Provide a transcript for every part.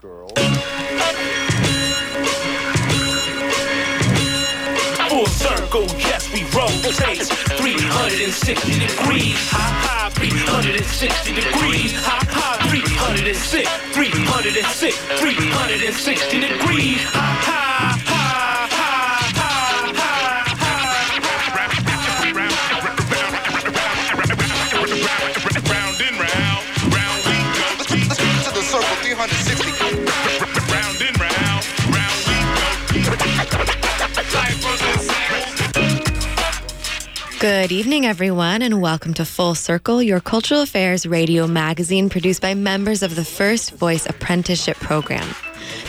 girls. Full circle, yes, we rotate 360 degrees. High, high, 360 degrees. High, high, 306, 306, 360 degrees. High, high. Good evening, everyone, and welcome to Full Circle, your cultural affairs radio magazine produced by members of the First Voice Apprenticeship Program.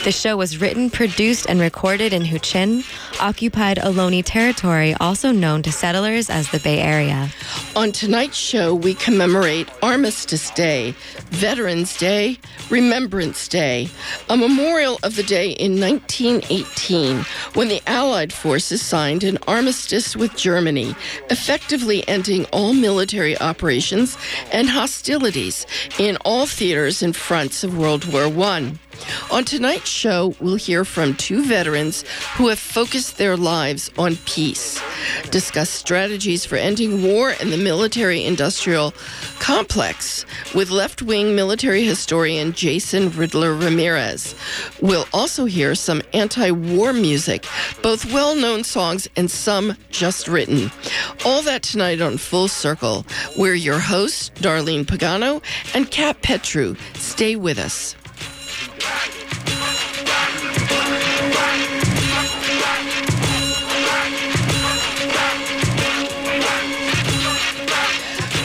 The show was written, produced, and recorded in Huchin, occupied Ohlone territory, also known to settlers as the Bay Area. On tonight's show, we commemorate Armistice Day, Veterans Day, Remembrance Day, a memorial of the day in 1918 when the Allied Forces signed an armistice with Germany, effectively ending all military operations and hostilities in all theaters and fronts of World War One. On tonight's show, we'll hear from two veterans who have focused their lives on peace, discuss strategies for ending war in the military-industrial complex with left-wing military historian Jason Ridler Ramirez. We'll also hear some anti-war music, both well-known songs and some just written. All that tonight on Full Circle. We're your hosts, Darlene Pagano and Kat Petru. Stay with us.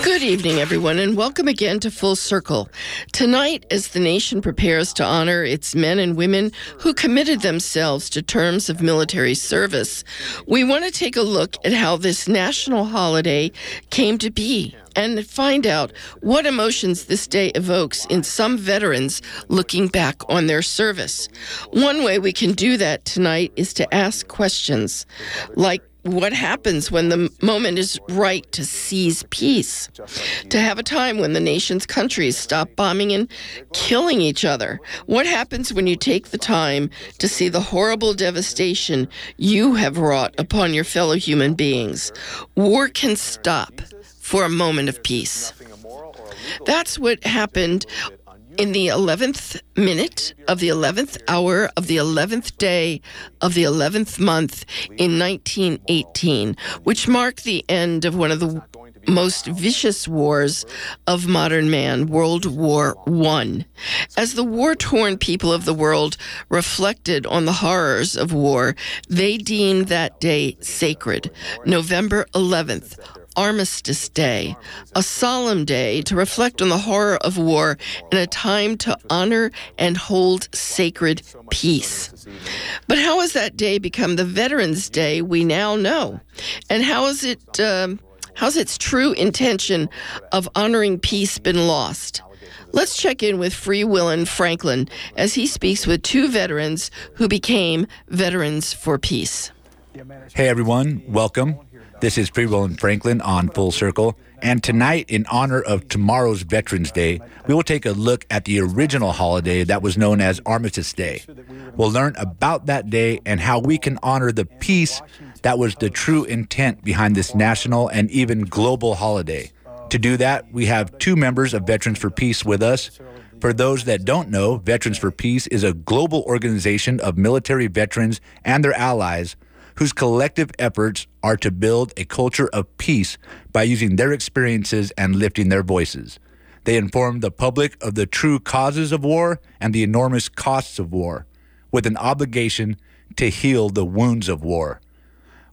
Good evening, everyone, and welcome again to Full Circle. Tonight, as the nation prepares to honor its men and women who committed themselves to terms of military service, we want to take a look at how this national holiday came to be and find out what emotions this day evokes in some veterans looking back on their service. One way we can do that tonight is to ask questions like, what happens when the moment is right to seize peace? To have a time when the nation's countries stop bombing and killing each other? What happens when you take the time to see the horrible devastation you have wrought upon your fellow human beings? War can stop for a moment of peace. That's what happened in the 11th minute of the 11th hour of the 11th day of the 11th month in 1918, which marked the end of one of the most vicious wars of modern man, World War One. As the war-torn people of the world reflected on the horrors of war, they deemed that day sacred, November 11th, Armistice Day, a solemn day to reflect on the horror of war and a time to honor and hold sacred peace. But how has that day become the Veterans Day we now know? And how is it, how's its true intention of honoring peace been lost? Let's check in with Free Willin Franklin as he speaks with two veterans who became Veterans for Peace. Hey everyone, welcome. This is Free Willin Franklin on Full Circle, and tonight, in honor of tomorrow's Veterans Day, we will take a look at the original holiday that was known as Armistice Day. We'll learn about that day and how we can honor the peace that was the true intent behind this national and even global holiday. To do that, we have two members of Veterans for Peace with us. For those that don't know, Veterans for Peace is a global organization of military veterans and their allies whose collective efforts are to build a culture of peace by using their experiences and lifting their voices. They inform the public of the true causes of war and the enormous costs of war, with an obligation to heal the wounds of war.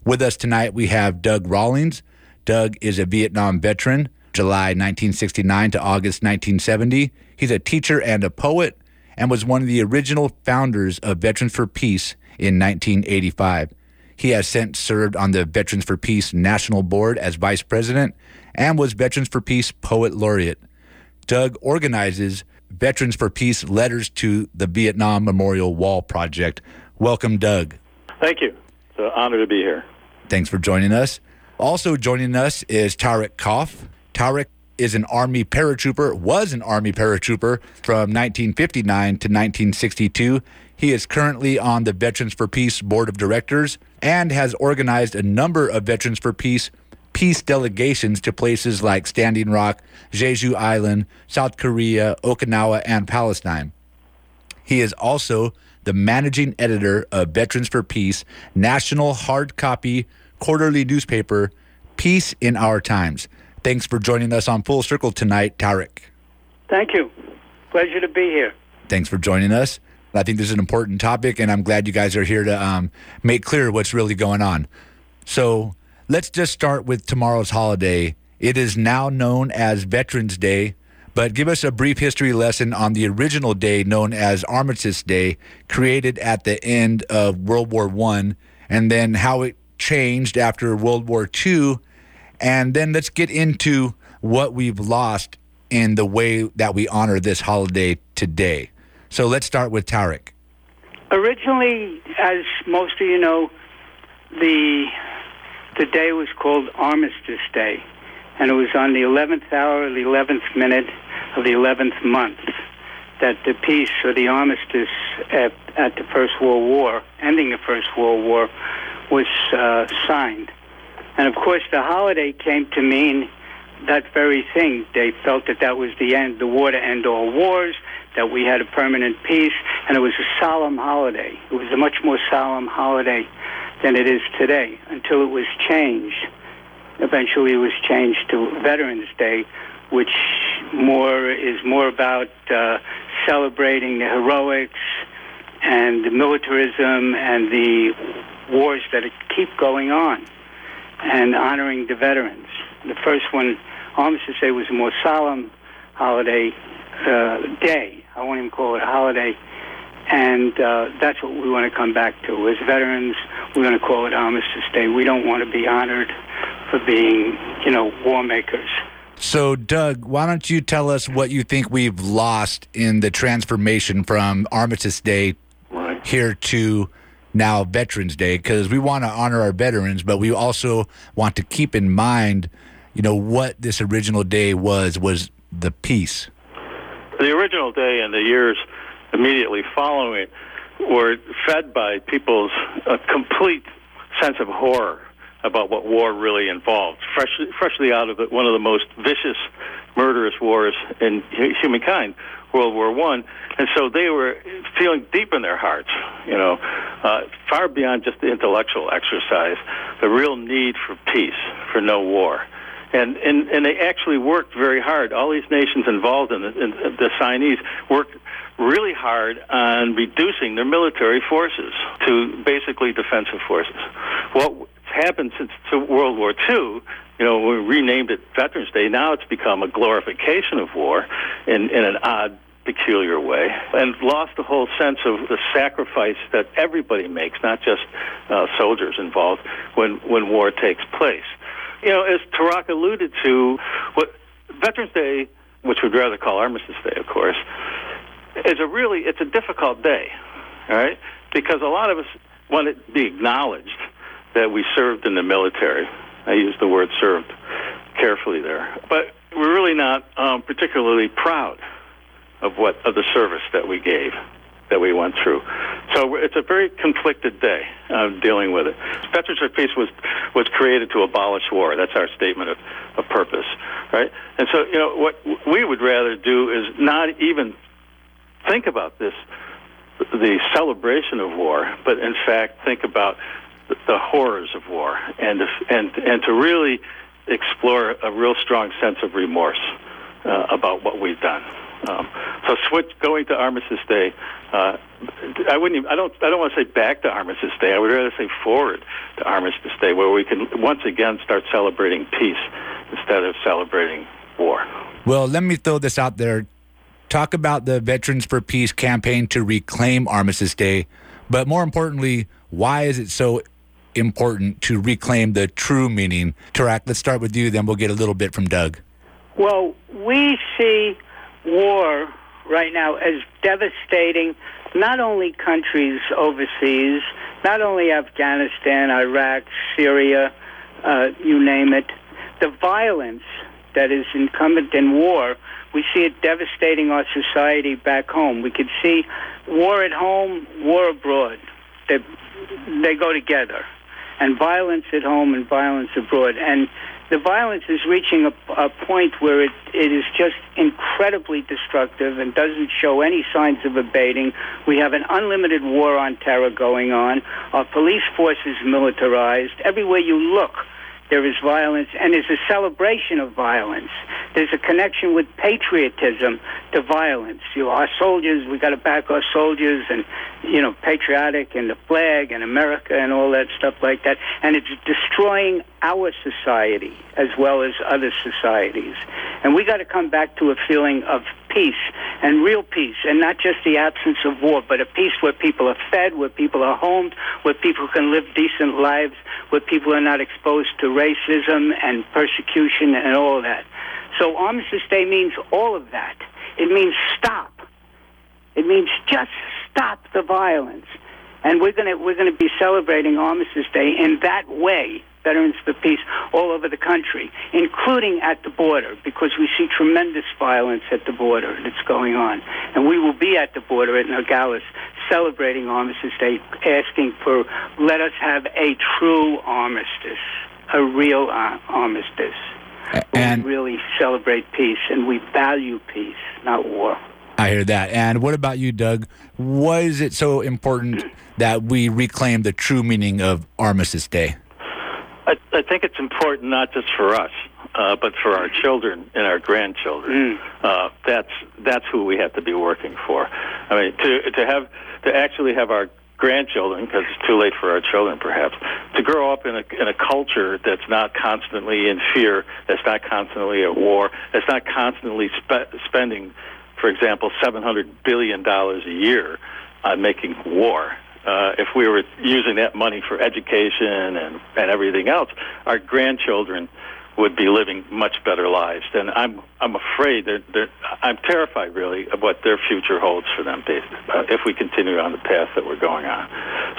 With us tonight, we have Doug Rawlings. Doug is a Vietnam veteran, July 1969 to August 1970. He's a teacher and a poet and was one of the original founders of Veterans for Peace in 1985. He has since served on the Veterans for Peace National Board as Vice President and was Veterans for Peace Poet Laureate. Doug organizes Veterans for Peace Letters to the Vietnam Memorial Wall Project. Welcome, Doug. Thank you. It's an honor to be here. Thanks for joining us. Also joining us is Tarak Kauf. Tarak is an Army paratrooper, was an Army paratrooper from 1959 to 1962. He is currently on the Veterans for Peace Board of Directors and has organized a number of Veterans for Peace delegations to places like Standing Rock, Jeju Island, South Korea, Okinawa, and Palestine. He is also the managing editor of Veterans for Peace, national hard copy quarterly newspaper, Peace in Our Times. Thanks for joining us on Full Circle tonight, Tarak. Thank you. Pleasure to be here. Thanks for joining us. I think this is an important topic, and I'm glad you guys are here to make clear what's really going on. So let's just start with tomorrow's holiday. It is now known as Veterans Day, but give us a brief history lesson on the original day known as Armistice Day, created at the end of World War One, and then how it changed after World War II, and then let's get into what we've lost in the way that we honor this holiday today. So let's start with Tarak. Originally, as most of you know, the day was called Armistice Day, and it was on the 11th hour, the 11th minute of the 11th month that the peace or the armistice at the First World War, ending the First World War, was signed. And of course, the holiday came to mean that very thing. They felt that that was the end, the war to end all wars, that we had a permanent peace, and it was a solemn holiday. It was a much more solemn holiday than it is today, until it was changed. Eventually it was changed to Veterans Day, which is more about celebrating the heroics and the militarism and the wars that keep going on, and honoring the veterans. The first one, Armistice Day, was a more solemn holiday day. I won't even call it a holiday. And that's what we want to come back to. As veterans, we're going to call it Armistice Day. We don't want to be honored for being, war makers. So, Doug, why don't you tell us what you think we've lost in the transformation from Armistice Day here to now Veterans Day? Because we want to honor our veterans, but we also want to keep in mind, what this original day was the peace. The original day and the years immediately following were fed by people's complete sense of horror about what war really involved, freshly out of one of the most vicious, murderous wars in humankind, World War One, and so they were feeling deep in their hearts, far beyond just the intellectual exercise, the real need for peace, for no war. And they actually worked very hard. All these nations involved in the signees worked really hard on reducing their military forces to basically defensive forces. What's happened since World War II, we renamed it Veterans Day. Now it's become a glorification of war in an odd, peculiar way, and lost the whole sense of the sacrifice that everybody makes, not just soldiers involved, when war takes place. As Tarak alluded to, what Veterans Day, which we'd rather call Armistice Day, of course, it's a difficult day, all right? Because a lot of us want it to be acknowledged that we served in the military. I use the word served carefully there. But we're really not particularly proud of the service that we gave, that we went through. So it's a very conflicted day dealing with it. Veterans for Peace was created to abolish war. That's our statement of purpose, right? And so, what we would rather do is not even think about this, the celebration of war, but in fact think about the horrors of war and to really explore a real strong sense of remorse about what we've done. So going to Armistice Day, I don't want to say back to Armistice Day. I would rather say forward to Armistice Day, where we can once again start celebrating peace instead of celebrating war. Well, let me throw this out there. Talk about the Veterans for Peace campaign to reclaim Armistice Day, but more importantly, why is it so important to reclaim the true meaning? Tarak, let's start with you, then we'll get a little bit from Doug. Well, we see war right now is devastating not only countries overseas, not only Afghanistan, Iraq, Syria, you name it. The violence that is incumbent in war, we see it devastating our society back home. We could see war at home, war abroad. They go together. And violence at home and violence abroad. And the violence is reaching a point where it is just incredibly destructive and doesn't show any signs of abating. We have an unlimited war on terror going on. Our police force is militarized. Everywhere you look, there is violence, and there's a celebration of violence. There's a connection with patriotism to violence. You know, our soldiers, we got to back our soldiers, and, you know, patriotic and the flag and America and all that stuff like that. And it's destroying our society as well as other societies. And we got to come back to a feeling of peace, and real peace, and not just the absence of war, but a peace where people are fed, where people are homed, where people can live decent lives, where people are not exposed to racism and persecution and all that. So Armistice Day means all of that. It means stop. It means just stop the violence. And we're gonna be celebrating Armistice Day in that way, Veterans for Peace, all over the country, including at the border, because we see tremendous violence at the border that's going on. And we will be at the border at Nogales celebrating Armistice Day, asking for, let us have a true armistice, a real armistice. And we really celebrate peace, and we value peace, not war. I hear that. And what about you, Doug? Why is it so important that we reclaim the true meaning of Armistice Day? I think it's important not just for us, but for our children and our grandchildren. That's who we have to be working for. I mean, to actually have our grandchildren, because it's too late for our children, perhaps, to grow up in a culture that's not constantly in fear, that's not constantly at war, that's not constantly spending, for example, $700 billion a year on making war. If we were using that money for education and everything else, our grandchildren would be living much better lives. And I'm afraid I'm terrified, really, of what their future holds for them if we continue on the path that we're going on.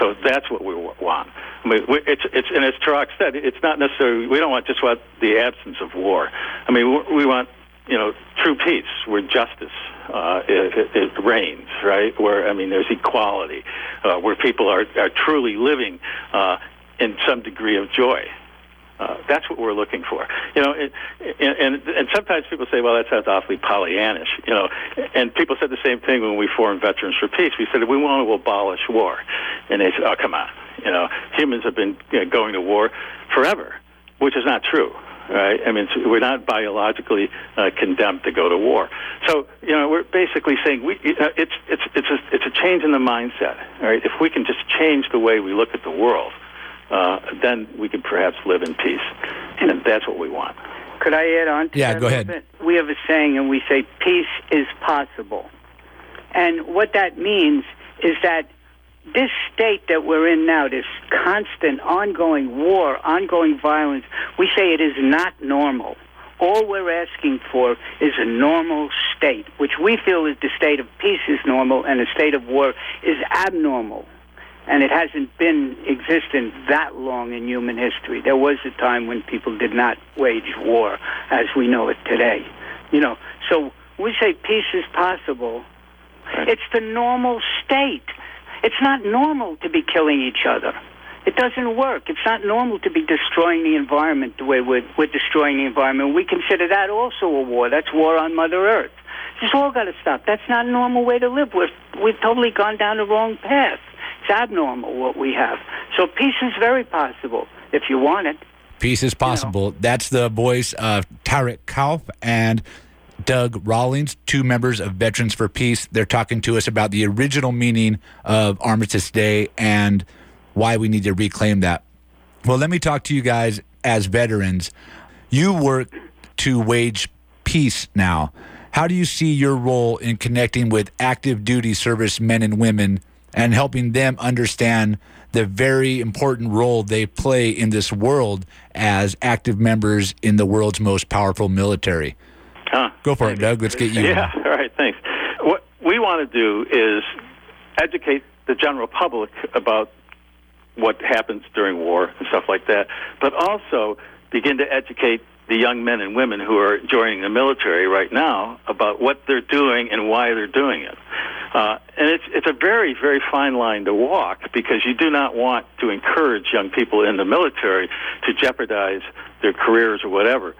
So that's what we want. I mean, and as Tarak said, it's not necessarily, we don't want just want the absence of war. I mean, we want, you know, true peace, where justice it reigns, right? Where, I mean, there's equality, where people are truly living in some degree of joy. That's what we're looking for, you know. And sometimes people say, "Well, that sounds awfully Pollyannish," you know. And people said the same thing when we formed Veterans for Peace. We said we want to abolish war, and they said, "Oh, come on, you know, humans have been going to war forever," which is not true. Right? I mean, we're not biologically condemned to go to war. So, you know, we're basically saying it's a change in the mindset. Right? If we can just change the way we look at the world, then we can perhaps live in peace, and that's what we want. Could I add on to that? Yeah, go ahead. We have a saying, and we say, peace is possible. And what that means is that this state that we're in now, this constant, ongoing war, ongoing violence, we say it is not normal. All we're asking for is a normal state, which we feel is the state of peace is normal and the state of war is abnormal. And it hasn't been existent that long in human history. There was a time when people did not wage war as we know it today. You know, so we say peace is possible. Right. It's the normal state. It's not normal to be killing each other. It doesn't work. It's not normal to be destroying the environment the way we're destroying the environment. We consider that also a war. That's war on Mother Earth. It's all got to stop. That's not a normal way to live. We've totally gone down the wrong path. It's abnormal what we have. So peace is very possible if you want it. Peace is possible. You know. That's the voice of Tarak Kauf and Doug Rawlings, two members of Veterans for Peace. They're talking to us about the original meaning of Armistice Day and why we need to reclaim that. Well, let me talk to you guys as veterans. You work to wage peace now. How do you see your role in connecting with active duty service men and women and helping them understand the very important role they play in this world as active members in the world's most powerful military? Go for it, Doug. Let's get you. Yeah, all right, thanks. What we want to do is educate the general public about what happens during war and stuff like that, but also begin to educate the young men and women who are joining the military right now about what they're doing and why they're doing it. And it's a very, very fine line to walk, because you do not want to encourage young people in the military to jeopardize their careers or whatever.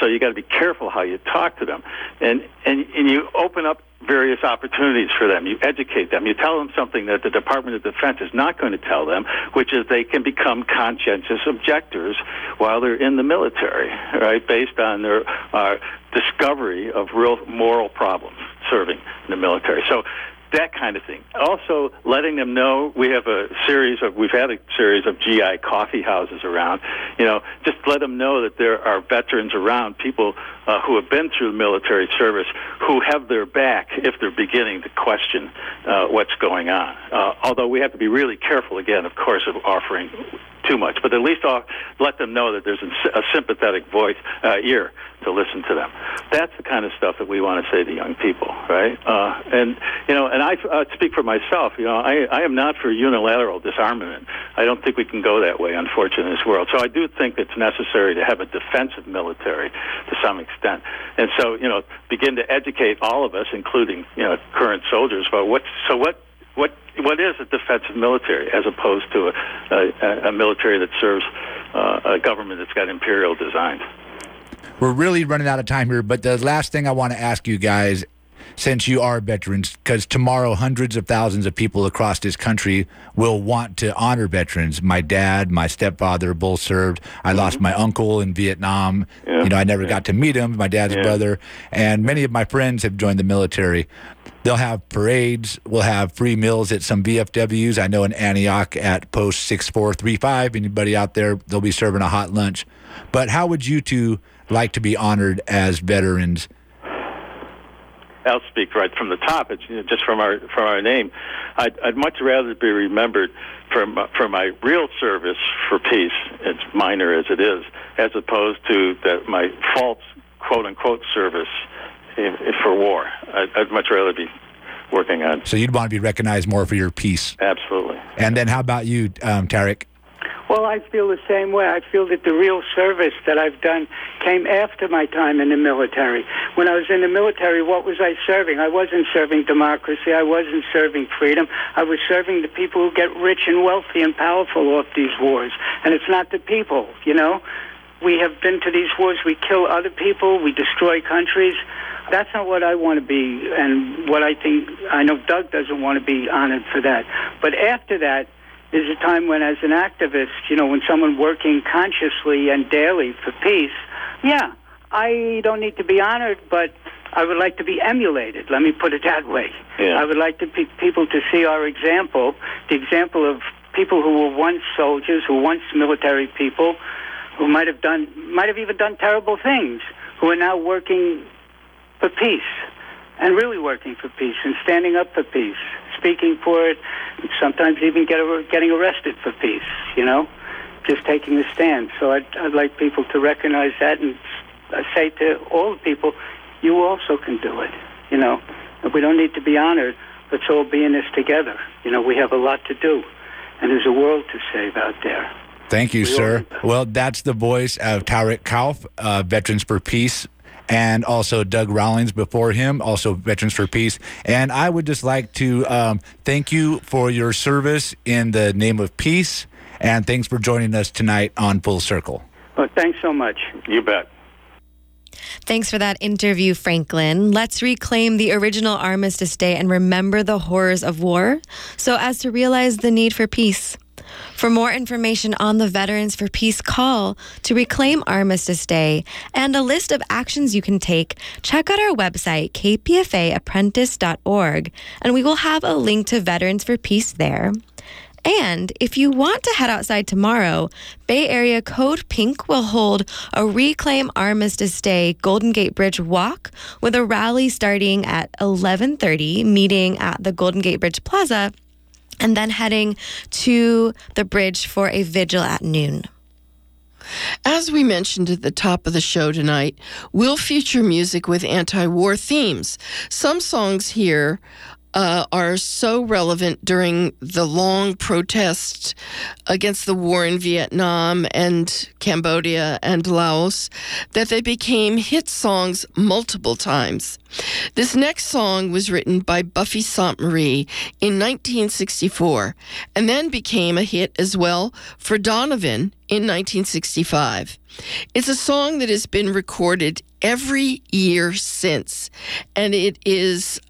So you got to be careful how you talk to them. And you open up various opportunities for them. You educate them. You tell them something that the Department of Defense is not going to tell them, which is they can become conscientious objectors while they're in the military, right, based on their discovery of real moral problems serving in the military. So that kind of thing. Also, letting them know we've had a series of GI coffee houses around. You know, just let them know that there are veterans around, people who have been through military service, who have their back if they're beginning to question what's going on. Although we have to be really careful, again, of course, of offering too much, but at least I'll let them know that there's a sympathetic voice, ear to listen to them. That's the kind of stuff that we want to say to young people, right? And I speak for myself. You know, I am not for unilateral disarmament. I don't think we can go that way, unfortunately, in this world. So I do think it's necessary to have a defensive military to some extent. And so, you know, begin to educate all of us, including, you know, current soldiers, about what is a defensive military as opposed to a military that serves a government that's got imperial designs. We're really running out of time here, but the last thing I want to ask you guys, since you are veterans, because tomorrow hundreds of thousands of people across this country will want to honor veterans. My dad, my stepfather both served. I lost my uncle in Vietnam. Yeah. You know, I never got to meet him, my dad's brother. And many of my friends have joined the military. They'll have parades. We'll have free meals at some VFWs. I know in Antioch at post 6435, anybody out there, they'll be serving a hot lunch. But how would you two like to be honored as veterans? I'll speak right from the top. It's, you know, just from our name. I'd much rather be remembered for my real service for peace, as minor as it is, as opposed to my false quote unquote service for war. I'd much rather be working on. So you'd want to be recognized more for your peace. Absolutely. And then how about you, Tarak? Well, I feel the same way. I feel that the real service that I've done came after my time in the military. When I was in the military, what was I serving? I wasn't serving democracy. I wasn't serving freedom. I was serving the people who get rich and wealthy and powerful off these wars. And it's not the people, you know. We have been to these wars. We kill other people. We destroy countries. That's not what I want to be, and what I think, I know Doug doesn't want to be honored for that. But after that, there's a time when, as an activist, you know, when someone working consciously and daily for peace, yeah, I don't need to be honored, but I would like to be emulated. Let me put it that way. Yeah. I would like to people to see our example, the example of people who were once soldiers, who were once military people, who might have even done terrible things, who are now working for peace. And really working for peace and standing up for peace, speaking for it, and sometimes even getting arrested for peace, you know, just taking a stand. So I'd like people to recognize that, and I say to all the people, you also can do it, you know. We don't need to be honored. Let's all be in this together. You know, we have a lot to do, and there's a world to save out there. Thank you, sir. Well, that's the voice of Tarak Kauf, Veterans for Peace, and also Doug Rawlings before him, also Veterans for Peace. And I would just like to thank you for your service in the name of peace, and thanks for joining us tonight on Full Circle. Well, thanks so much. You bet. Thanks for that interview, Franklin. Let's reclaim the original Armistice Day and remember the horrors of war so as to realize the need for peace. For more information on the Veterans for Peace call to reclaim Armistice Day and a list of actions you can take, check out our website, kpfaapprentice.org, and we will have a link to Veterans for Peace there. And if you want to head outside tomorrow, Bay Area Code Pink will hold a Reclaim Armistice Day Golden Gate Bridge Walk with a rally starting at 11:30, meeting at the Golden Gate Bridge Plaza, and then heading to the bridge for a vigil at noon. As we mentioned at the top of the show tonight, we'll feature music with anti-war themes. Some songs here are so relevant during the long protests against the war in Vietnam and Cambodia and Laos that they became hit songs multiple times. This next song was written by Buffy Sainte-Marie in 1964 and then became a hit as well for Donovan in 1965. It's a song that has been recorded every year since, and it is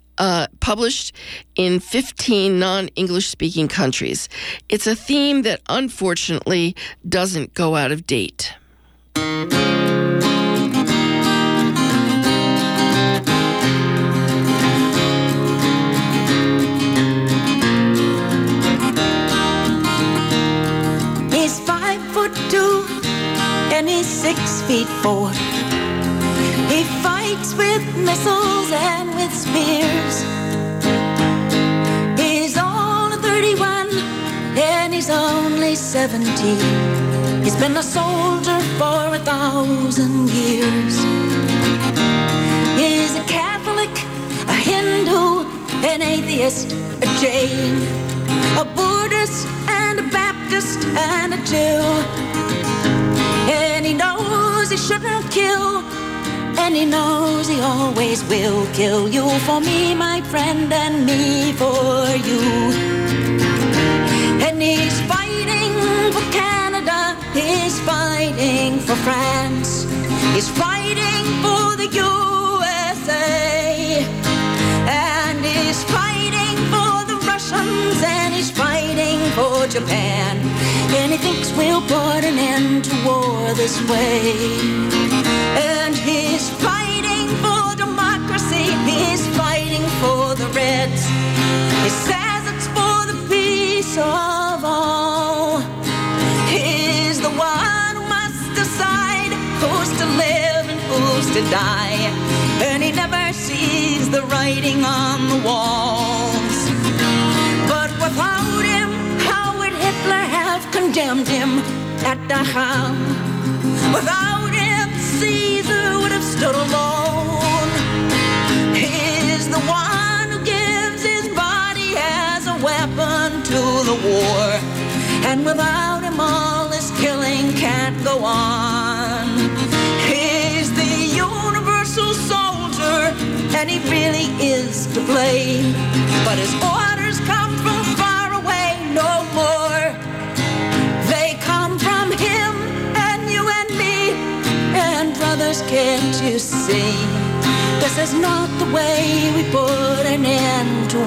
published in 15 non-English-speaking countries. It's a theme that unfortunately doesn't go out of date. He's 5'2", and he's 6'4". He fights with missiles and with spears. He's only 31 and he's only 17. He's been a soldier for 1,000 years. He's a Catholic, a Hindu, an atheist, a Jain, a Buddhist and a Baptist and a Jew. And he knows he shouldn't kill, and he knows he always will kill you for me, my friend, and me for you. And he's fighting for Canada, he's fighting for France, he's fighting for the USA, and he's fighting for the Russians, and he's fighting for Japan. And he thinks we'll put an end to war this way. And he's fighting for democracy, he's fighting for the Reds. He says it's for the peace of all. He's the one who must decide who's to live and who's to die. And he never sees the writing on the walls. But without him, how would Hitler have condemned him at Dachau? Without him, Caesar would have stood alone. He's the one who gives his body as a weapon to the war. And without him, all this killing can't go on. He's the universal soldier, and he really is to blame. But his orders come from far away, no more. They come from him. Brothers, can't you see? This is not the way we put an end to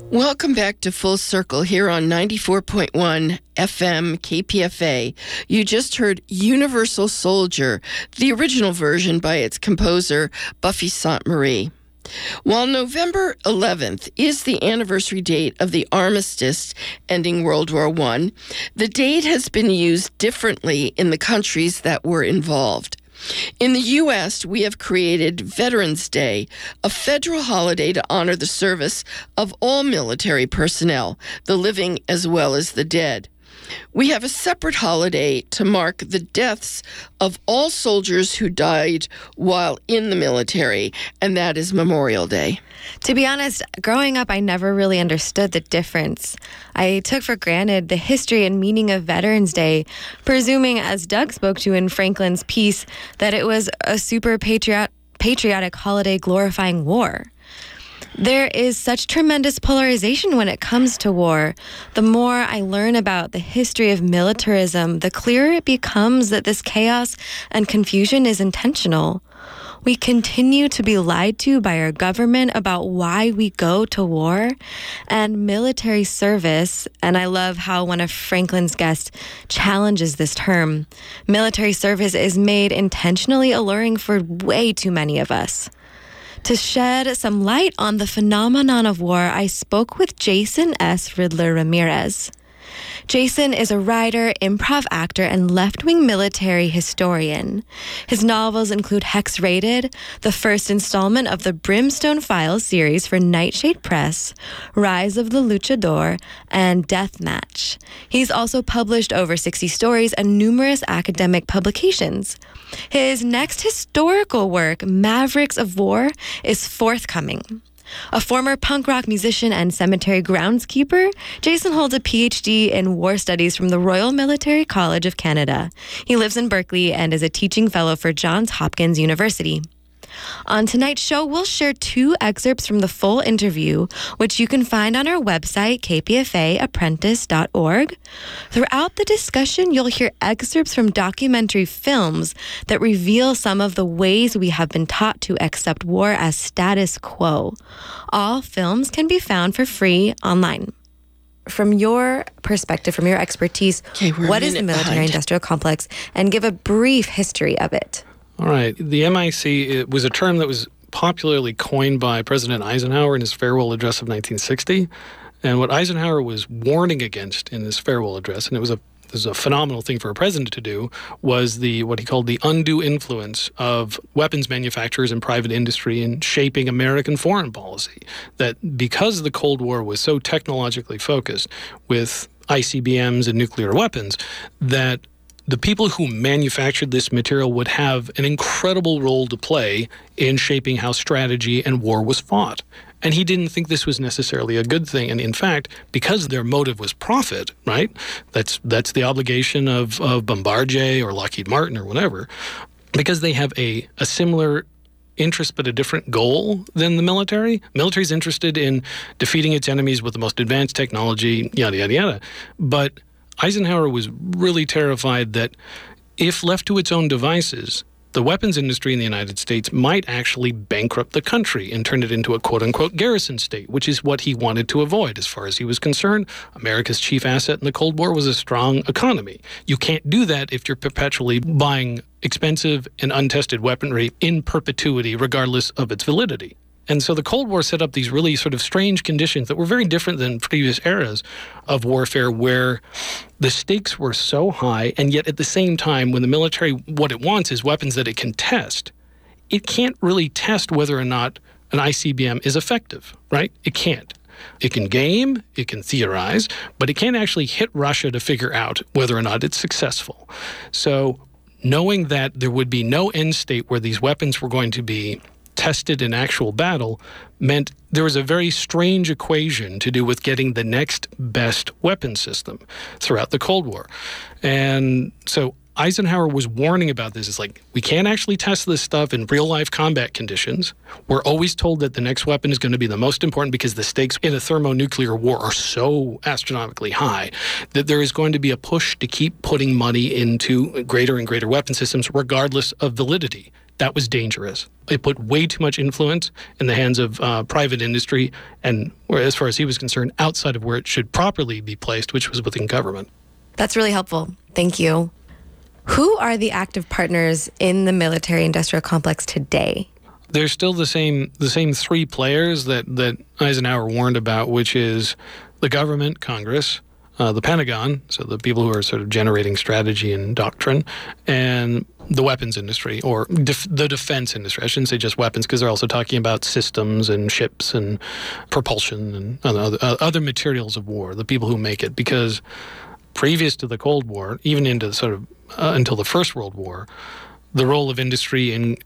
war. Welcome back to Full Circle here on 94.1 FM KPFA. You just heard Universal Soldier, the original version by its composer, Buffy Sainte-Marie. While November 11th is the anniversary date of the armistice ending World War I, the date has been used differently in the countries that were involved. In the U.S., we have created Veterans Day, a federal holiday to honor the service of all military personnel, the living as well as the dead. We have a separate holiday to mark the deaths of all soldiers who died while in the military, and that is Memorial Day. To be honest, growing up, I never really understood the difference. I took for granted the history and meaning of Veterans Day, presuming, as Doug spoke to in Franklin's piece, that it was a super patriotic holiday glorifying war. There is such tremendous polarization when it comes to war. The more I learn about the history of militarism, the clearer it becomes that this chaos and confusion is intentional. We continue to be lied to by our government about why we go to war and military service. And I love how one of Franklin's guests challenges this term. Military service is made intentionally alluring for way too many of us. To shed some light on the phenomenon of war, I spoke with Jason S. Ridler Ramirez. Jason is a writer, improv actor, and left-wing military historian. His novels include Hex Rated, the first installment of the Brimstone Files series for Nightshade Press, Rise of the Luchador, and Deathmatch. He's also published over 60 stories and numerous academic publications. His next historical work, Mavericks of War, is forthcoming. A former punk rock musician and cemetery groundskeeper, Jason holds a PhD in war studies from the Royal Military College of Canada. He lives in Berkeley and is a teaching fellow for Johns Hopkins University. On tonight's show, we'll share two excerpts from the full interview, which you can find on our website, kpfaapprentice.org. Throughout the discussion, you'll hear excerpts from documentary films that reveal some of the ways we have been taught to accept war as status quo. All films can be found for free online. From your perspective, from your expertise, what is the military-industrial complex? And give a brief history of it. All right. The MIC, it was a term that was popularly coined by President Eisenhower in his farewell address of 1960. And what Eisenhower was warning against in this farewell address, and it was a phenomenal thing for a president to do, was what he called the undue influence of weapons manufacturers and private industry in shaping American foreign policy. That because the Cold War was so technologically focused with ICBMs and nuclear weapons, that the people who manufactured this material would have an incredible role to play in shaping how strategy and war was fought. And he didn't think this was necessarily a good thing. And in fact, because their motive was profit, right? That's the obligation of Bombardier or Lockheed Martin or whatever. Because they have a similar interest but a different goal than the military. Military's interested in defeating its enemies with the most advanced technology, yada, yada, yada. But Eisenhower was really terrified that if left to its own devices, the weapons industry in the United States might actually bankrupt the country and turn it into a quote-unquote garrison state, which is what he wanted to avoid as far as he was concerned. America's chief asset in the Cold War was a strong economy. You can't do that if you're perpetually buying expensive and untested weaponry in perpetuity, regardless of its validity. And so the Cold War set up these really sort of strange conditions that were very different than previous eras of warfare, where the stakes were so high, and yet at the same time, when the military, what it wants is weapons that it can test. It can't really test whether or not an ICBM is effective, right? It can't. It can game, it can theorize, but it can't actually hit Russia to figure out whether or not it's successful. So knowing that there would be no end state where these weapons were going to be tested in actual battle meant there was a very strange equation to do with getting the next best weapon system throughout the Cold War. And so Eisenhower was warning about this. It's like, we can't actually test this stuff in real-life combat conditions. We're always told that the next weapon is going to be the most important because the stakes in a thermonuclear war are so astronomically high that there is going to be a push to keep putting money into greater and greater weapon systems regardless of validity. That was dangerous. It put way too much influence in the hands of private industry and, as far as he was concerned, outside of where it should properly be placed, which was within government. That's really helpful. Thank you. Who are the active partners in the military-industrial complex today? There's still the same three players that Eisenhower warned about, which is the government, Congress, the Pentagon, so the people who are sort of generating strategy and doctrine, and the weapons industry, or the defense industry. I shouldn't say just weapons, because they're also talking about systems and ships and propulsion and other materials of war, the people who make it. Because previous to the Cold War, even into sort of until the First World War, the role of industry in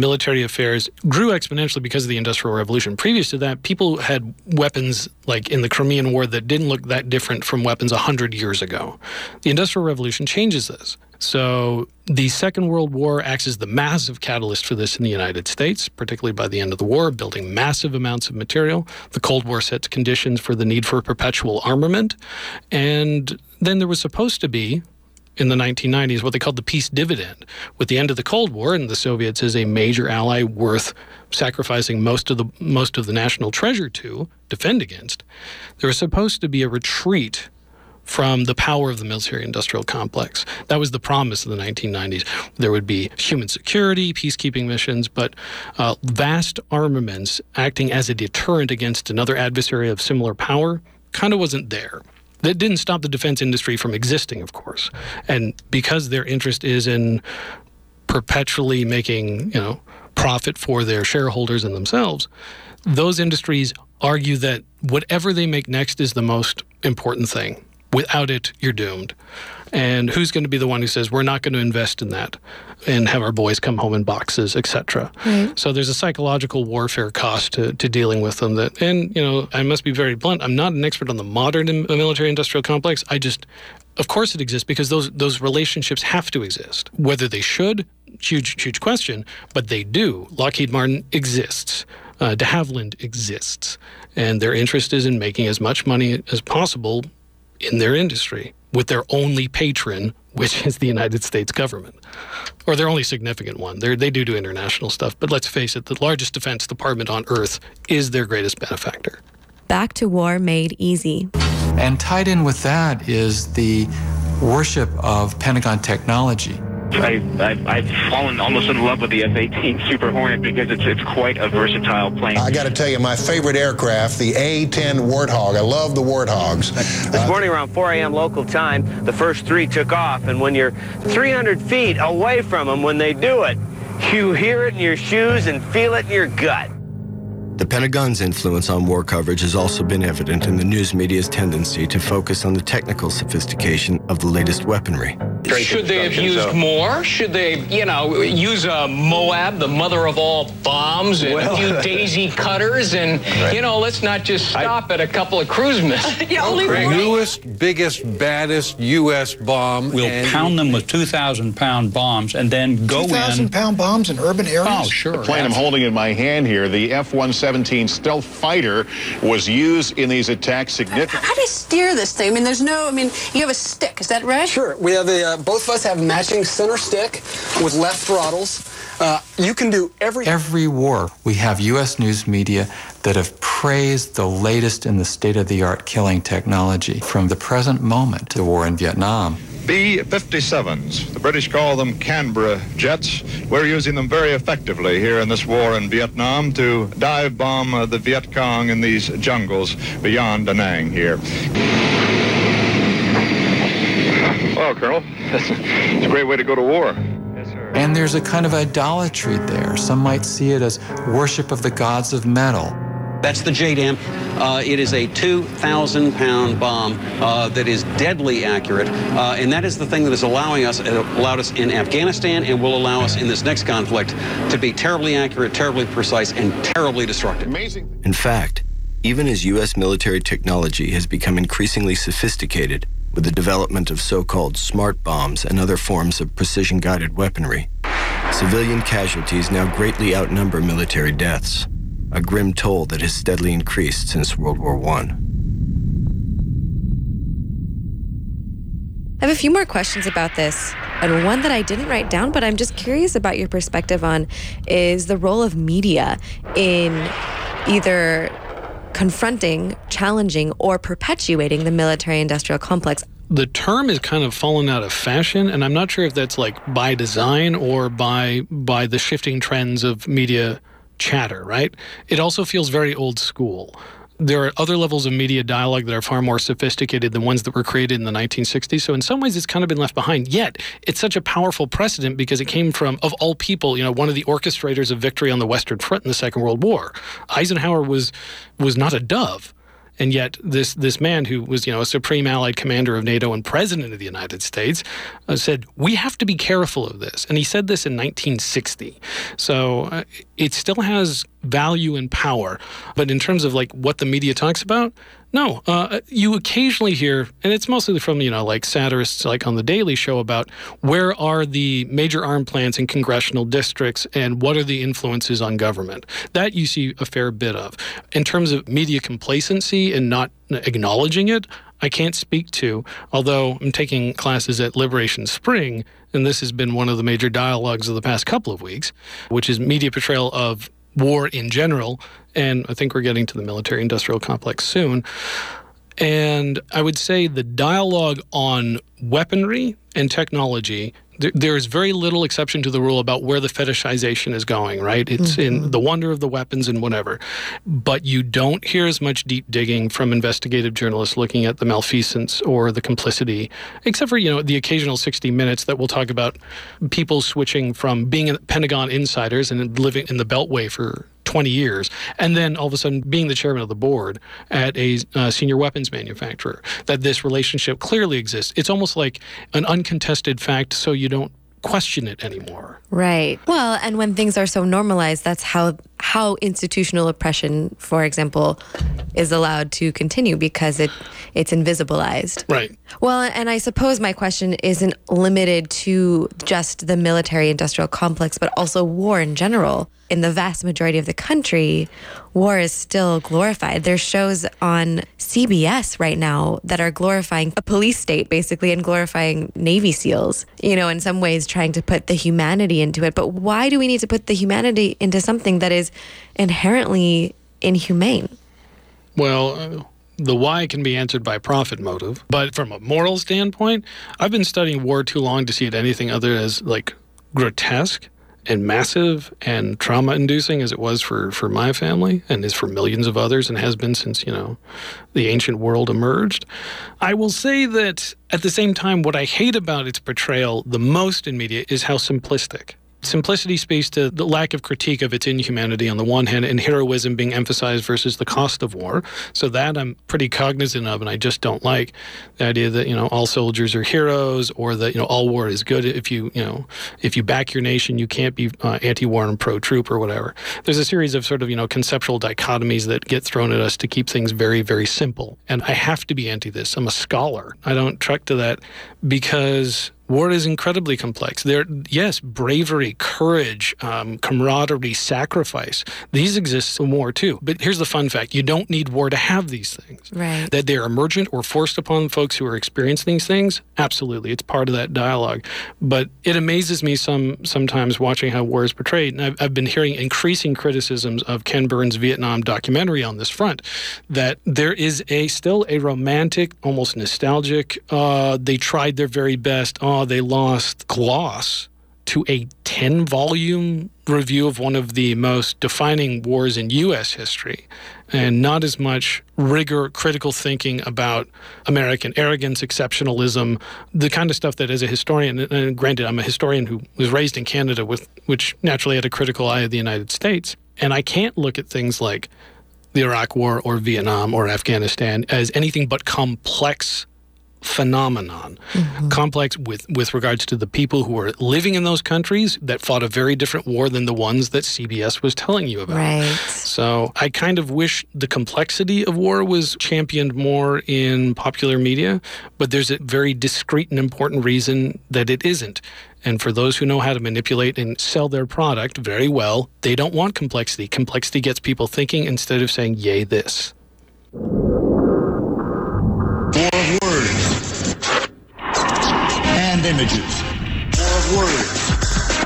military affairs grew exponentially because of the Industrial Revolution. Previous to that, people had weapons like in the Crimean War that didn't look that different from weapons 100 years ago. The Industrial Revolution changes this. So the Second World War acts as the massive catalyst for this in the United States, particularly by the end of the war, building massive amounts of material. The Cold War sets conditions for the need for perpetual armament. And then there was supposed to be, in the 1990s, what they called the peace dividend. With the end of the Cold War and the Soviets as a major ally worth sacrificing most of the national treasure to defend against, there was supposed to be a retreat from the power of the military-industrial complex. That was the promise of the 1990s. There would be human security, peacekeeping missions, but vast armaments acting as a deterrent against another adversary of similar power kind of wasn't there. That didn't stop the defense industry from existing, of course. And because their interest is in perpetually making, profit for their shareholders and themselves, those industries argue that whatever they make next is the most important thing. Without it, you're doomed. And who's going to be the one who says, we're not going to invest in that and have our boys come home in boxes, etc. Right. So there's a psychological warfare cost to dealing with them. That, and, you know, I must be very blunt, I'm not an expert on the modern military-industrial complex. I just, of course it exists because those relationships have to exist. Whether they should, huge, huge question, but they do. Lockheed Martin exists. De Havilland exists. And their interest is in making as much money as possible in their industry with their only patron, which is the United States government, or their only significant one. They do international stuff, but let's face it, the largest defense department on earth is their greatest benefactor. Back to war made easy. And tied in with that is the worship of Pentagon technology. I've fallen almost in love with the F-18 Super Hornet because it's quite a versatile plane. I got to tell you, my favorite aircraft, the A-10 Warthog. I love the Warthogs. This morning around 4 a.m. local time, the first three took off, and when you're 300 feet away from them, when they do it, you hear it in your shoes and feel it in your gut. The Pentagon's influence on war coverage has also been evident in the news media's tendency to focus on the technical sophistication of the latest weaponry. Should they have used more? Should they, use a MOAB, the mother of all bombs, and a few daisy cutters, and, right. Let's not just stop at a couple of cruise missiles. The newest, biggest, baddest U.S. bomb. We'll pound them with 2,000-pound bombs and then go in. 2,000-pound bombs in urban areas? Oh, sure. The plane I'm holding in my hand here, the F-17. Stealth fighter was used in these attacks significantly. How do you steer this thing? You have a stick, is that right? Sure. We have both of us have matching center stick with left throttles. You can do every war. We have U.S. news media that have praised the latest in the state-of-the-art killing technology from the present moment to the war in Vietnam. B-57s, the British call them Canberra jets. We're using them very effectively here in this war in Vietnam to dive bomb the Viet Cong in these jungles beyond Da Nang here. Well, Colonel, it's a great way to go to war. And there's a kind of idolatry there. Some might see it as worship of the gods of metal. That's the JDAM. It is a 2,000-pound bomb that is deadly accurate, and that is the thing that is allowed us in Afghanistan and will allow us in this next conflict to be terribly accurate, terribly precise, and terribly destructive. Amazing. In fact, even as U.S. military technology has become increasingly sophisticated with the development of so-called smart bombs and other forms of precision-guided weaponry, civilian casualties now greatly outnumber military deaths. A grim toll that has steadily increased since World War One. I have a few more questions about this, and one that I didn't write down, but I'm just curious about your perspective on, is the role of media in either confronting, challenging, or perpetuating the military-industrial complex. The term is kind of fallen out of fashion, and I'm not sure if that's by design or by the shifting trends of media chatter, right? It also feels very old school. There are other levels of media dialogue that are far more sophisticated than ones that were created in the 1960s. So in some ways, it's kind of been left behind. Yet, it's such a powerful precedent because it came from, of all people, one of the orchestrators of victory on the Western Front in the Second World War. Eisenhower was not a dove. And yet this man who was, a supreme allied commander of NATO and president of the United States said, we have to be careful of this. And he said this in 1960. So it still has value and power. But in terms of what the media talks about, no. You occasionally hear, and it's mostly from, satirists on The Daily Show about where are the major arm plants in congressional districts and what are the influences on government. That you see a fair bit of. In terms of media complacency and not acknowledging it, I can't speak to, although I'm taking classes at Liberation Spring, and this has been one of the major dialogues of the past couple of weeks, which is media portrayal of war in general, and I think we're getting to the military-industrial complex soon. And I would say the dialogue on weaponry and technology, there is very little exception to the rule about where the fetishization is going, right? It's in the wonder of the weapons and whatever. But you don't hear as much deep digging from investigative journalists looking at the malfeasance or the complicity, except for, the occasional 60 Minutes that will talk about people switching from being Pentagon insiders and living in the Beltway for 20 years, and then all of a sudden being the chairman of the board at a senior weapons manufacturer, that this relationship clearly exists. It's almost like an uncontested fact, so you don't question it anymore. Right. Well, and when things are so normalized, that's how institutional oppression, for example, is allowed to continue because it's invisibilized. Right. Well, and I suppose my question isn't limited to just the military-industrial complex, but also war in general. In the vast majority of the country, war is still glorified. There's shows on CBS right now that are glorifying a police state, basically, and glorifying Navy SEALs, you know, in some ways trying to put the humanity into it. But why do we need to put the humanity into something that is inherently inhumane? Well, the why can be answered by profit motive. But from a moral standpoint, I've been studying war too long to see it anything other as like grotesque and massive and trauma-inducing as it was for my family and is for millions of others and has been since, you know, the ancient world emerged. I will say that at the same time, what I hate about its portrayal the most in media is how simplistic. Simplicity speaks to the lack of critique of its inhumanity on the one hand and heroism being emphasized versus the cost of war. So that I'm pretty cognizant of, and I just don't like the idea that, you know, all soldiers are heroes or that, you know, all war is good. If you back your nation, you can't be anti-war and pro-troop or whatever. There's a series of sort of, you know, conceptual dichotomies that get thrown at us to keep things very, very simple. And I have to be anti this. I'm a scholar. I don't truck to that because war is incredibly complex. There, yes, bravery, courage, camaraderie, sacrifice. These exist in war, too. But here's the fun fact. You don't need war to have these things. Right. That they're emergent or forced upon folks who are experiencing these things, absolutely. It's part of that dialogue. But it amazes me sometimes watching how war is portrayed. And I've been hearing increasing criticisms of Ken Burns' Vietnam documentary on this front, that there is still a romantic, almost nostalgic, they tried their very best, they lost gloss to a 10-volume review of one of the most defining wars in U.S. history, and not as much rigor, critical thinking about American arrogance, exceptionalism, the kind of stuff that as a historian, and granted, I'm a historian who was raised in Canada, which naturally had a critical eye of the United States, and I can't look at things like the Iraq War or Vietnam or Afghanistan as anything but complex phenomenon. Mm-hmm. Complex with regards to the people who were living in those countries that fought a very different war than the ones that CBS was telling you about. Right. So I kind of wish the complexity of war was championed more in popular media, but there's a very discrete and important reason that it isn't. And for those who know how to manipulate and sell their product very well, they don't want complexity. Complexity gets people thinking instead of saying, yay, this. Images. War of words.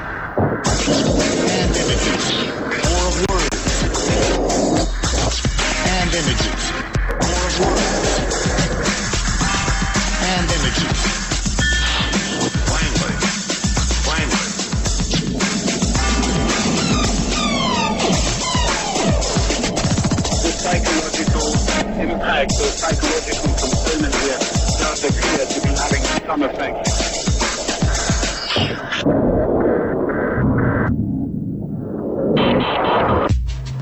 And images. War of words. And images. War of words. And images. Finally. The psychological impact, the psychological component here does appear to be having some effect.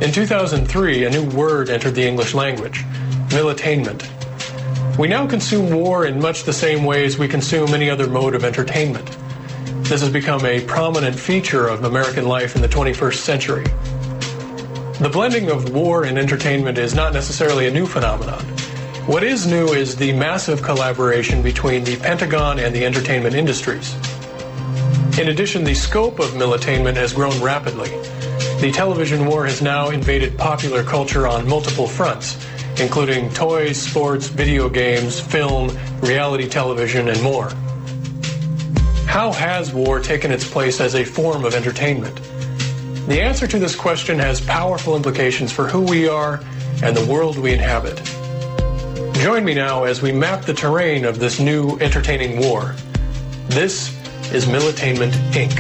In 2003, a new word entered the English language, militainment. We now consume war in much the same way as we consume any other mode of entertainment. This has become a prominent feature of American life in the 21st century. The blending of war and entertainment is not necessarily a new phenomenon. What is new is the massive collaboration between the Pentagon and the entertainment industries. In addition, the scope of militainment has grown rapidly. The television war has now invaded popular culture on multiple fronts, including toys, sports, video games, film, reality television, and more. How has war taken its place as a form of entertainment? The answer to this question has powerful implications for who we are and the world we inhabit. Join me now as we map the terrain of this new entertaining war. This is Militainment, Inc.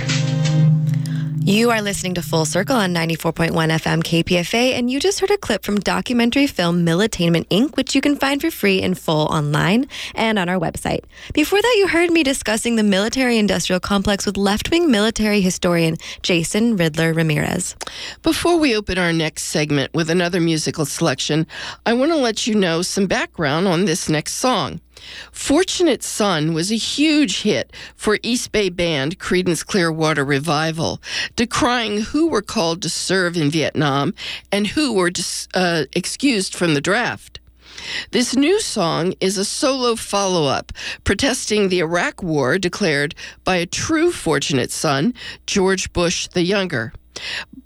You are listening to Full Circle on 94.1 FM KPFA, and you just heard a clip from documentary film Militainment, Inc., which you can find for free in full online and on our website. Before that, you heard me discussing the military industrial complex with left-wing military historian Jason Ridler Ramirez. Before we open our next segment with another musical selection, I want to let you know some background on this next song. Fortunate Son was a huge hit for East Bay band Creedence Clearwater Revival, decrying who were called to serve in Vietnam and who were excused from the draft. This new song is a solo follow-up protesting the Iraq War declared by a true fortunate son, George Bush the Younger.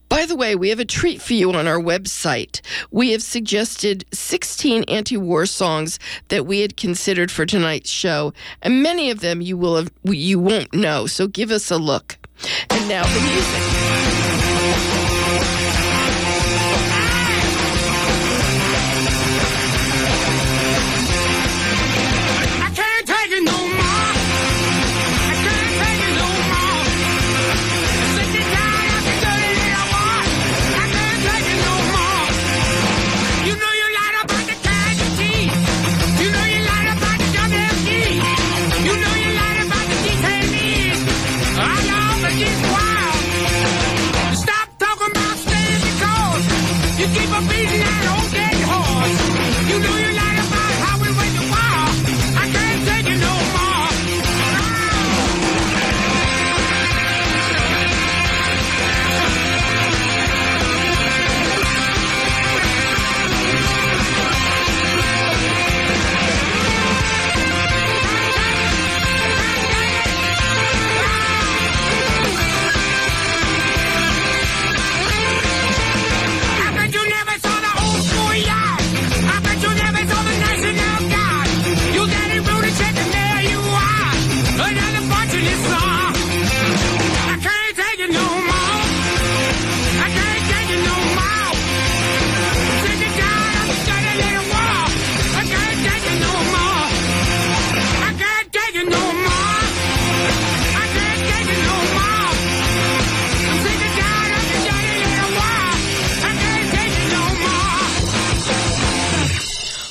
By the way, we have a treat for you on our website. We have suggested 16 anti-war songs that we had considered for tonight's show, and many of them you won't know, so give us a look. And now the music.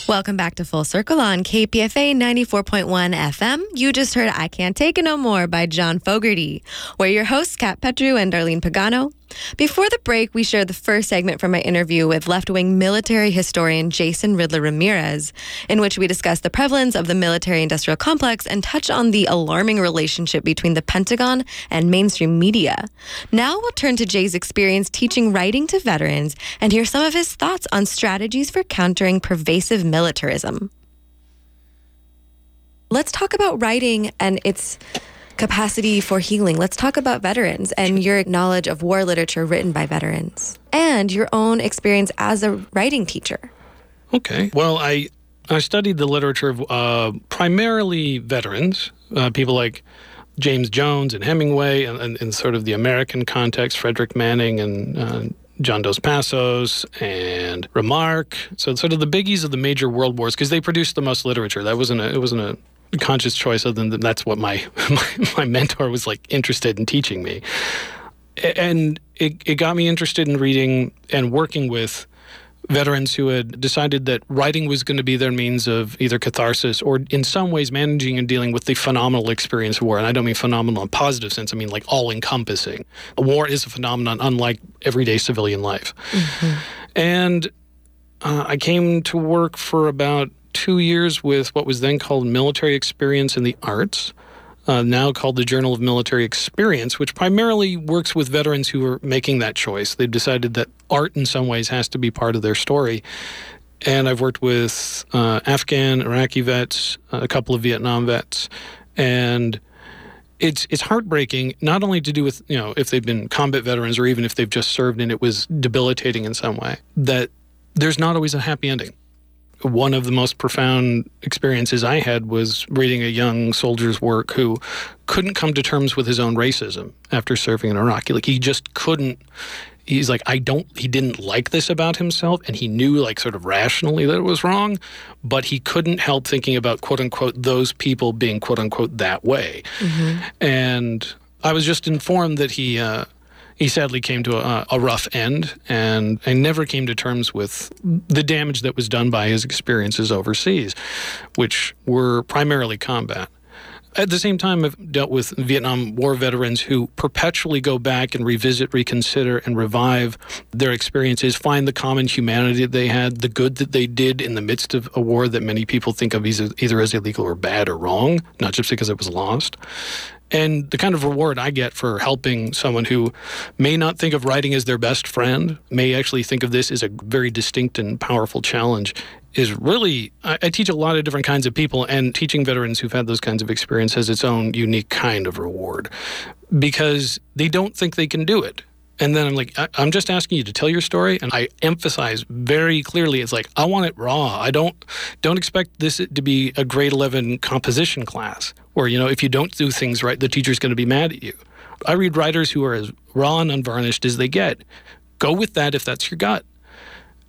Welcome back to Full Circle on KPFA 94.1 FM. You just heard I Can't Take It No More by John Fogerty. We're your hosts, Kat Petru and Darlene Pagano. Before the break, we shared the first segment from my interview with left-wing military historian Jason Ridler Ramirez, in which we discussed the prevalence of the military-industrial complex and touched on the alarming relationship between the Pentagon and mainstream media. Now we'll turn to Jay's experience teaching writing to veterans and hear some of his thoughts on strategies for countering pervasive militarism. Let's talk about writing and its capacity for healing. Let's talk about veterans and your knowledge of war literature written by veterans and your own experience as a writing teacher. Okay. Well, I studied the literature of primarily veterans, people like James Jones and Hemingway, and sort of the American context, Frederick Manning and John Dos Passos and Remarque. So sort of the biggies of the major world wars, because they produced the most literature. It wasn't a conscious choice, other than that's what my mentor was like interested in teaching me, and it got me interested in reading and working with veterans who had decided that writing was going to be their means of either catharsis or in some ways managing and dealing with the phenomenal experience of war. And I don't mean phenomenal in a positive sense. I mean like all-encompassing. War is a phenomenon unlike everyday civilian life. Mm-hmm. And I came to work for about 2 years with what was then called Military Experience in the Arts, now called the Journal of Military Experience, which primarily works with veterans who are making that choice. They've decided that art in some ways has to be part of their story. And I've worked with Afghan, Iraqi vets, a couple of Vietnam vets, and it's heartbreaking, not only to do with, you know, if they've been combat veterans or even if they've just served and it was debilitating in some way, that there's not always a happy ending. One of the most profound experiences I had was reading a young soldier's work who couldn't come to terms with his own racism after serving in Iraq. Like, he just couldn't. He's like, he didn't like this about himself, and he knew, like, sort of rationally that it was wrong, but he couldn't help thinking about, quote-unquote, those people being, quote-unquote, that way. Mm-hmm. And I was just informed that he he sadly came to a rough end and never came to terms with the damage that was done by his experiences overseas, which were primarily combat. At the same time, I've dealt with Vietnam War veterans who perpetually go back and revisit, reconsider, and revive their experiences, find the common humanity that they had, the good that they did in the midst of a war that many people think of either as illegal or bad or wrong, not just because it was lost. And the kind of reward I get for helping someone who may not think of writing as their best friend, may actually think of this as a very distinct and powerful challenge, is really, I teach a lot of different kinds of people, and teaching veterans who've had those kinds of experience has its own unique kind of reward, because they don't think they can do it. And then I'm like, I'm just asking you to tell your story, and I emphasize very clearly, it's like, I want it raw. I don't expect this to be a grade 11 composition class where, you know, if you don't do things right, the teacher's going to be mad at you. I read writers who are as raw and unvarnished as they get. Go with that if that's your gut.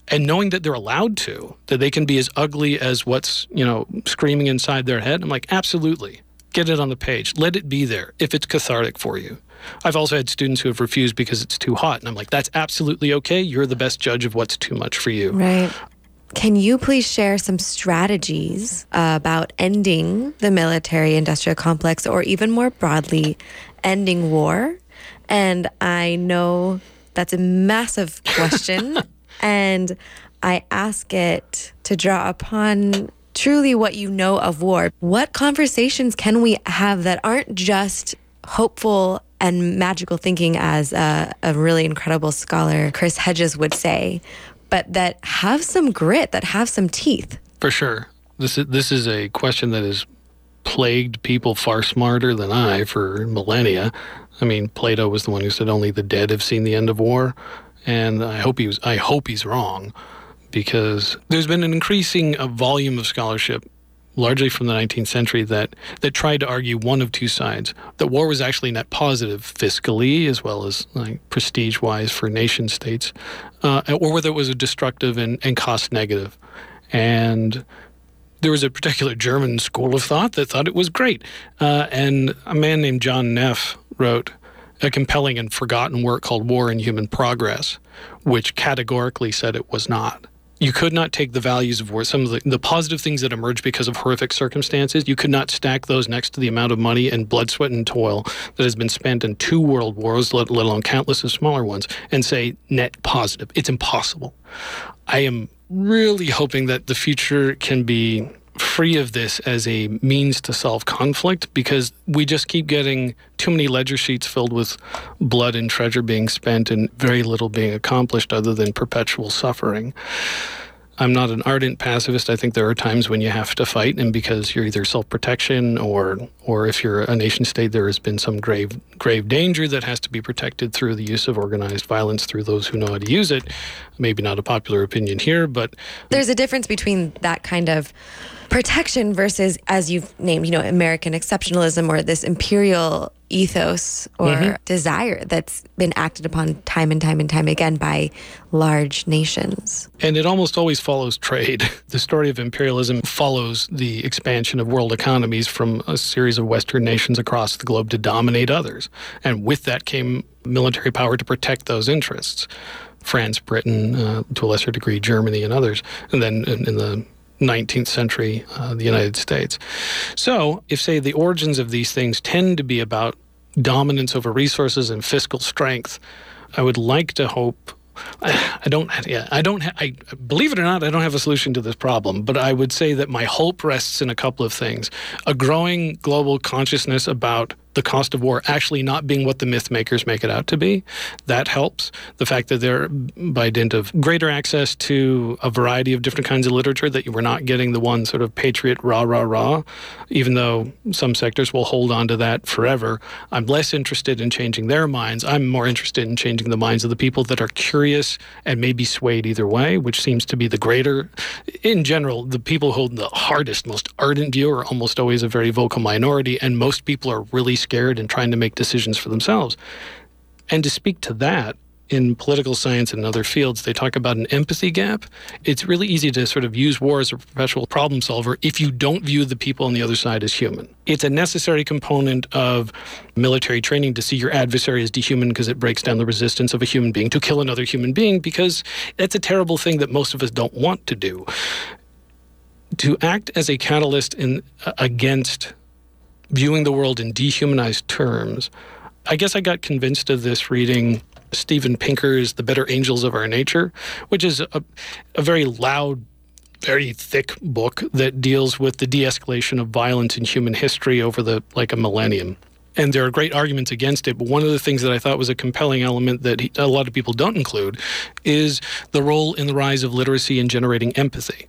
And knowing that they're allowed to, that they can be as ugly as what's, you know, screaming inside their head, I'm like, absolutely. Get it on the page. Let it be there if it's cathartic for you. I've also had students who have refused because it's too hot. And I'm like, that's absolutely okay. You're the best judge of what's too much for you. Right. Can you please share some strategies about ending the military-industrial complex, or even more broadly, ending war? And I know that's a massive question. And I ask it to draw upon truly what you know of war. What conversations can we have that aren't just hopeful and magical thinking, as a really incredible scholar, Chris Hedges, would say, but that have some grit, that have some teeth? For sure. This is a question that has plagued people far smarter than I for millennia. I mean, Plato was the one who said only the dead have seen the end of war, and I hope he's wrong, because there's been an increasing volume of scholarship, largely from the 19th century, that tried to argue one of two sides, that war was actually net positive fiscally as well as, like, prestige-wise for nation states, or whether it was a destructive and cost negative. And there was a particular German school of thought that thought it was great. And a man named John Neff wrote a compelling and forgotten work called War and Human Progress, which categorically said it was not. You could not take the values of war, some of the positive things that emerge because of horrific circumstances, you could not stack those next to the amount of money and blood, sweat, and toil that has been spent in 2 world wars, let alone countless of smaller ones, and say net positive. It's impossible. I am really hoping that the future can be free of this as a means to solve conflict, because we just keep getting too many ledger sheets filled with blood and treasure being spent and very little being accomplished other than perpetual suffering. I'm not an ardent pacifist. I think there are times when you have to fight, and because you're either self-protection or if you're a nation state, there has been some grave danger that has to be protected through the use of organized violence through those who know how to use it. Maybe not a popular opinion here, but there's a difference between that kind of protection versus, as you've named, you know, American exceptionalism, or this imperial ethos or desire that's been acted upon time and time and time again by large nations. And it almost always follows trade. The story of imperialism follows the expansion of world economies from a series of Western nations across the globe to dominate others. And with that came military power to protect those interests. France, Britain, to a lesser degree, Germany and others. And then in the 19th century, the United States. So if, say, the origins of these things tend to be about dominance over resources and fiscal strength, I would like to hope, I believe it or not, I don't have a solution to this problem, but I would say that my hope rests in a couple of things. A growing global consciousness about the cost of war actually not being what the myth makers make it out to be. That helps. The fact that there, by dint of greater access to a variety of different kinds of literature, that you were not getting the one sort of patriot rah-rah-rah, even though some sectors will hold on to that forever. I'm less interested in changing their minds. I'm more interested in changing the minds of the people that are curious and may be swayed either way, which seems to be the greater. In general, the people who hold the hardest, most ardent view are almost always a very vocal minority, and most people are really scared and trying to make decisions for themselves. And to speak to that, in political science and other fields, they talk about an empathy gap. It's really easy to sort of use war as a perpetual problem solver if you don't view the people on the other side as human. It's a necessary component of military training to see your adversary as dehuman, because it breaks down the resistance of a human being to kill another human being, because that's a terrible thing that most of us don't want to do. To act as a catalyst against viewing the world in dehumanized terms, I guess I got convinced of this reading Steven Pinker's The Better Angels of Our Nature, which is a very loud, very thick book that deals with the de-escalation of violence in human history over a millennium. And there are great arguments against it, but one of the things that I thought was a compelling element that a lot of people don't include is the role in the rise of literacy in generating empathy,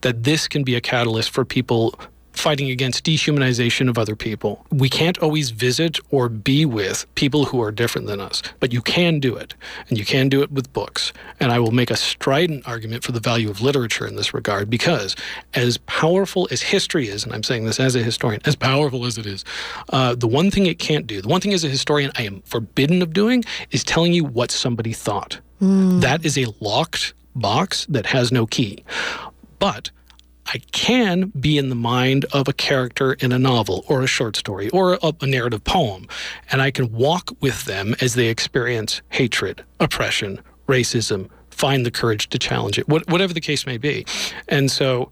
that this can be a catalyst for people fighting against dehumanization of other people. We can't always visit or be with people who are different than us, but you can do it, and you can do it with books. And I will make a strident argument for the value of literature in this regard, because as powerful as history is, and I'm saying this as a historian, as powerful as it is, the one thing it can't do, the one thing as a historian I am forbidden of doing, is telling you what somebody thought. That is a locked box that has no key. But I can be in the mind of a character in a novel or a short story or a narrative poem, and I can walk with them as they experience hatred, oppression, racism, find the courage to challenge it, whatever the case may be. And so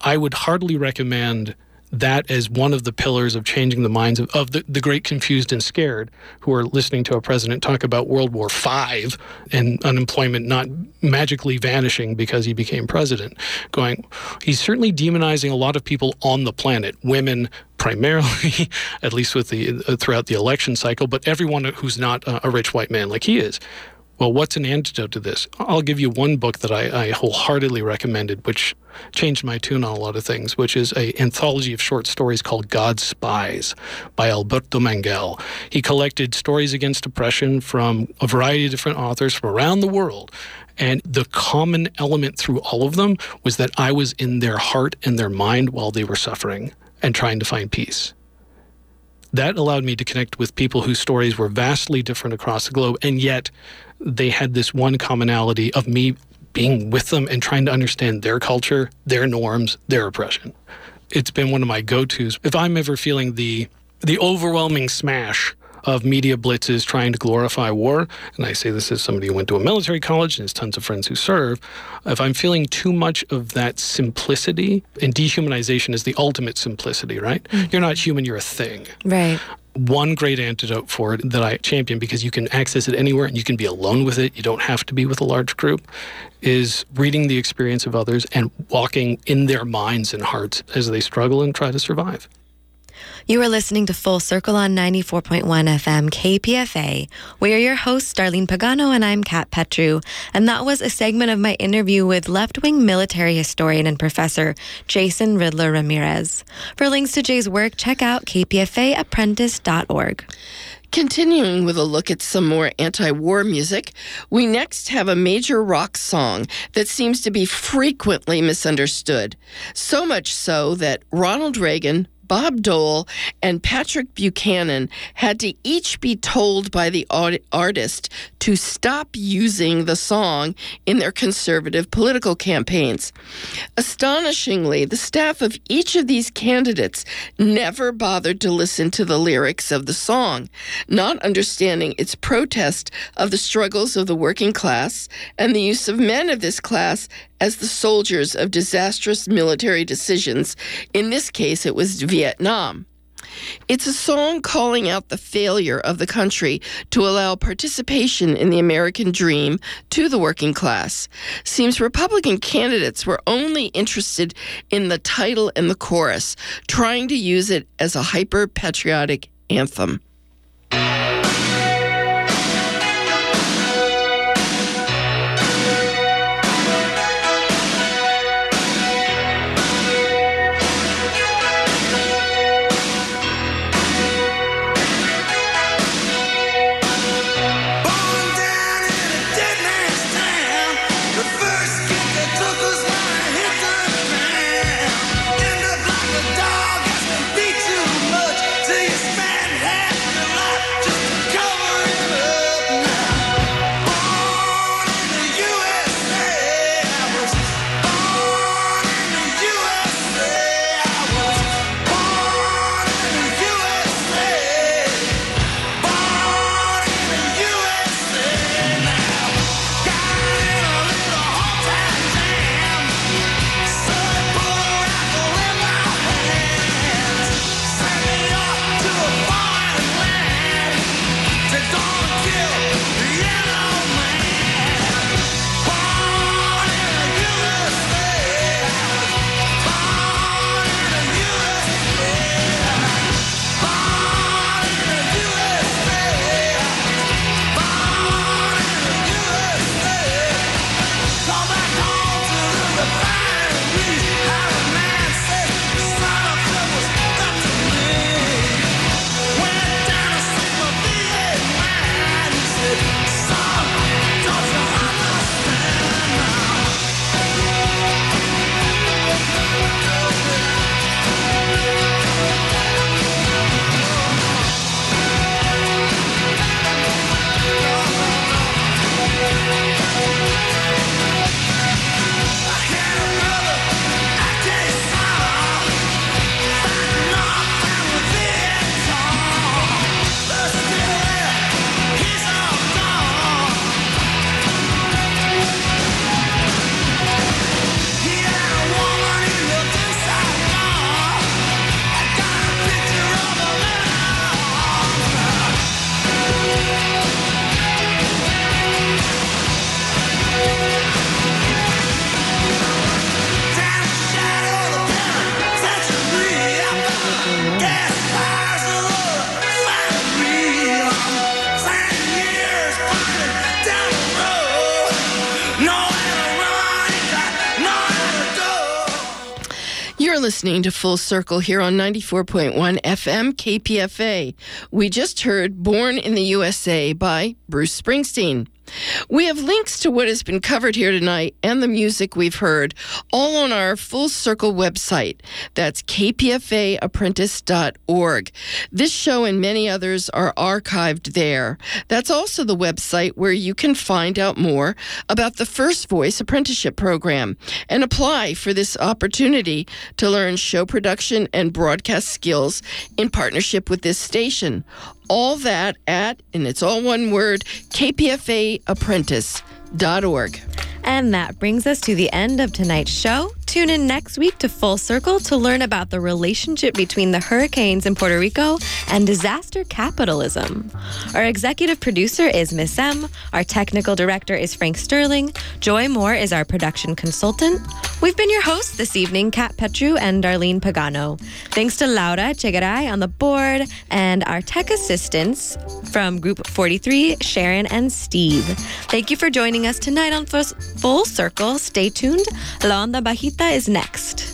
I would heartily recommend that as one of the pillars of changing the minds of the great confused and scared who are listening to a president talk about World War V and unemployment not magically vanishing because he became president, going, he's certainly demonizing a lot of people on the planet, women primarily, at least throughout the election cycle, but everyone who's not a rich white man like he is. Well, what's an antidote to this? I'll give you one book that I wholeheartedly recommended, which changed my tune on a lot of things, which is an anthology of short stories called God's Spies by Alberto Manguel. He collected stories against oppression from a variety of different authors from around the world. And the common element through all of them was that I was in their heart and their mind while they were suffering and trying to find peace. That allowed me to connect with people whose stories were vastly different across the globe, and yet they had this one commonality of me being with them and trying to understand their culture, their norms, their oppression. It's been one of my go-tos. If I'm ever feeling the overwhelming smash of media blitzes trying to glorify war, and I say this as somebody who went to a military college and has tons of friends who serve, if I'm feeling too much of that simplicity, and dehumanization is the ultimate simplicity, right? Mm-hmm. You're not human, you're a thing. Right. One great antidote for it that I champion, because you can access it anywhere and you can be alone with it, you don't have to be with a large group, is reading the experience of others and walking in their minds and hearts as they struggle and try to survive. You are listening to Full Circle on 94.1 FM KPFA. We are your hosts, Darlene Pagano, and I'm Kat Petru. And that was a segment of my interview with left-wing military historian and professor Jason Ridler Ramirez. For links to Jay's work, check out kpfaapprentice.org. Continuing with a look at some more anti-war music, we next have a major rock song that seems to be frequently misunderstood. So much so that Ronald Reagan, Bob Dole, and Patrick Buchanan had to each be told by the artist to stop using the song in their conservative political campaigns. Astonishingly, the staff of each of these candidates never bothered to listen to the lyrics of the song, not understanding its protest of the struggles of the working class and the use of men of this class as the soldiers of disastrous military decisions. In this case, it was Vietnam. It's a song calling out the failure of the country to allow participation in the American dream to the working class. Seems Republican candidates were only interested in the title and the chorus, trying to use it as a hyper-patriotic anthem. You're listening to Full Circle here on 94.1 FM KPFA. We just heard Born in the USA by Bruce Springsteen. We have links to what has been covered here tonight and the music we've heard all on our Full Circle website. That's kpfaapprentice.org. This show and many others are archived there. That's also the website where you can find out more about the First Voice Apprenticeship Program and apply for this opportunity to learn show production and broadcast skills in partnership with this station. All that at, and it's all one word, kpfaapprentice.org. And that brings us to the end of tonight's show. Tune in next week to Full Circle to learn about the relationship between the hurricanes in Puerto Rico and disaster capitalism. Our executive producer is Miss M. Our technical director is Frank Sterling. Joy Moore is our production consultant. We've been your hosts this evening, Kat Petru and Darlene Pagano. Thanks to Laura Chegaray on the board and our tech assistants from Group 43, Sharon and Steve. Thank you for joining us tonight on Full Circle. Stay tuned. La Onda Bajita is next.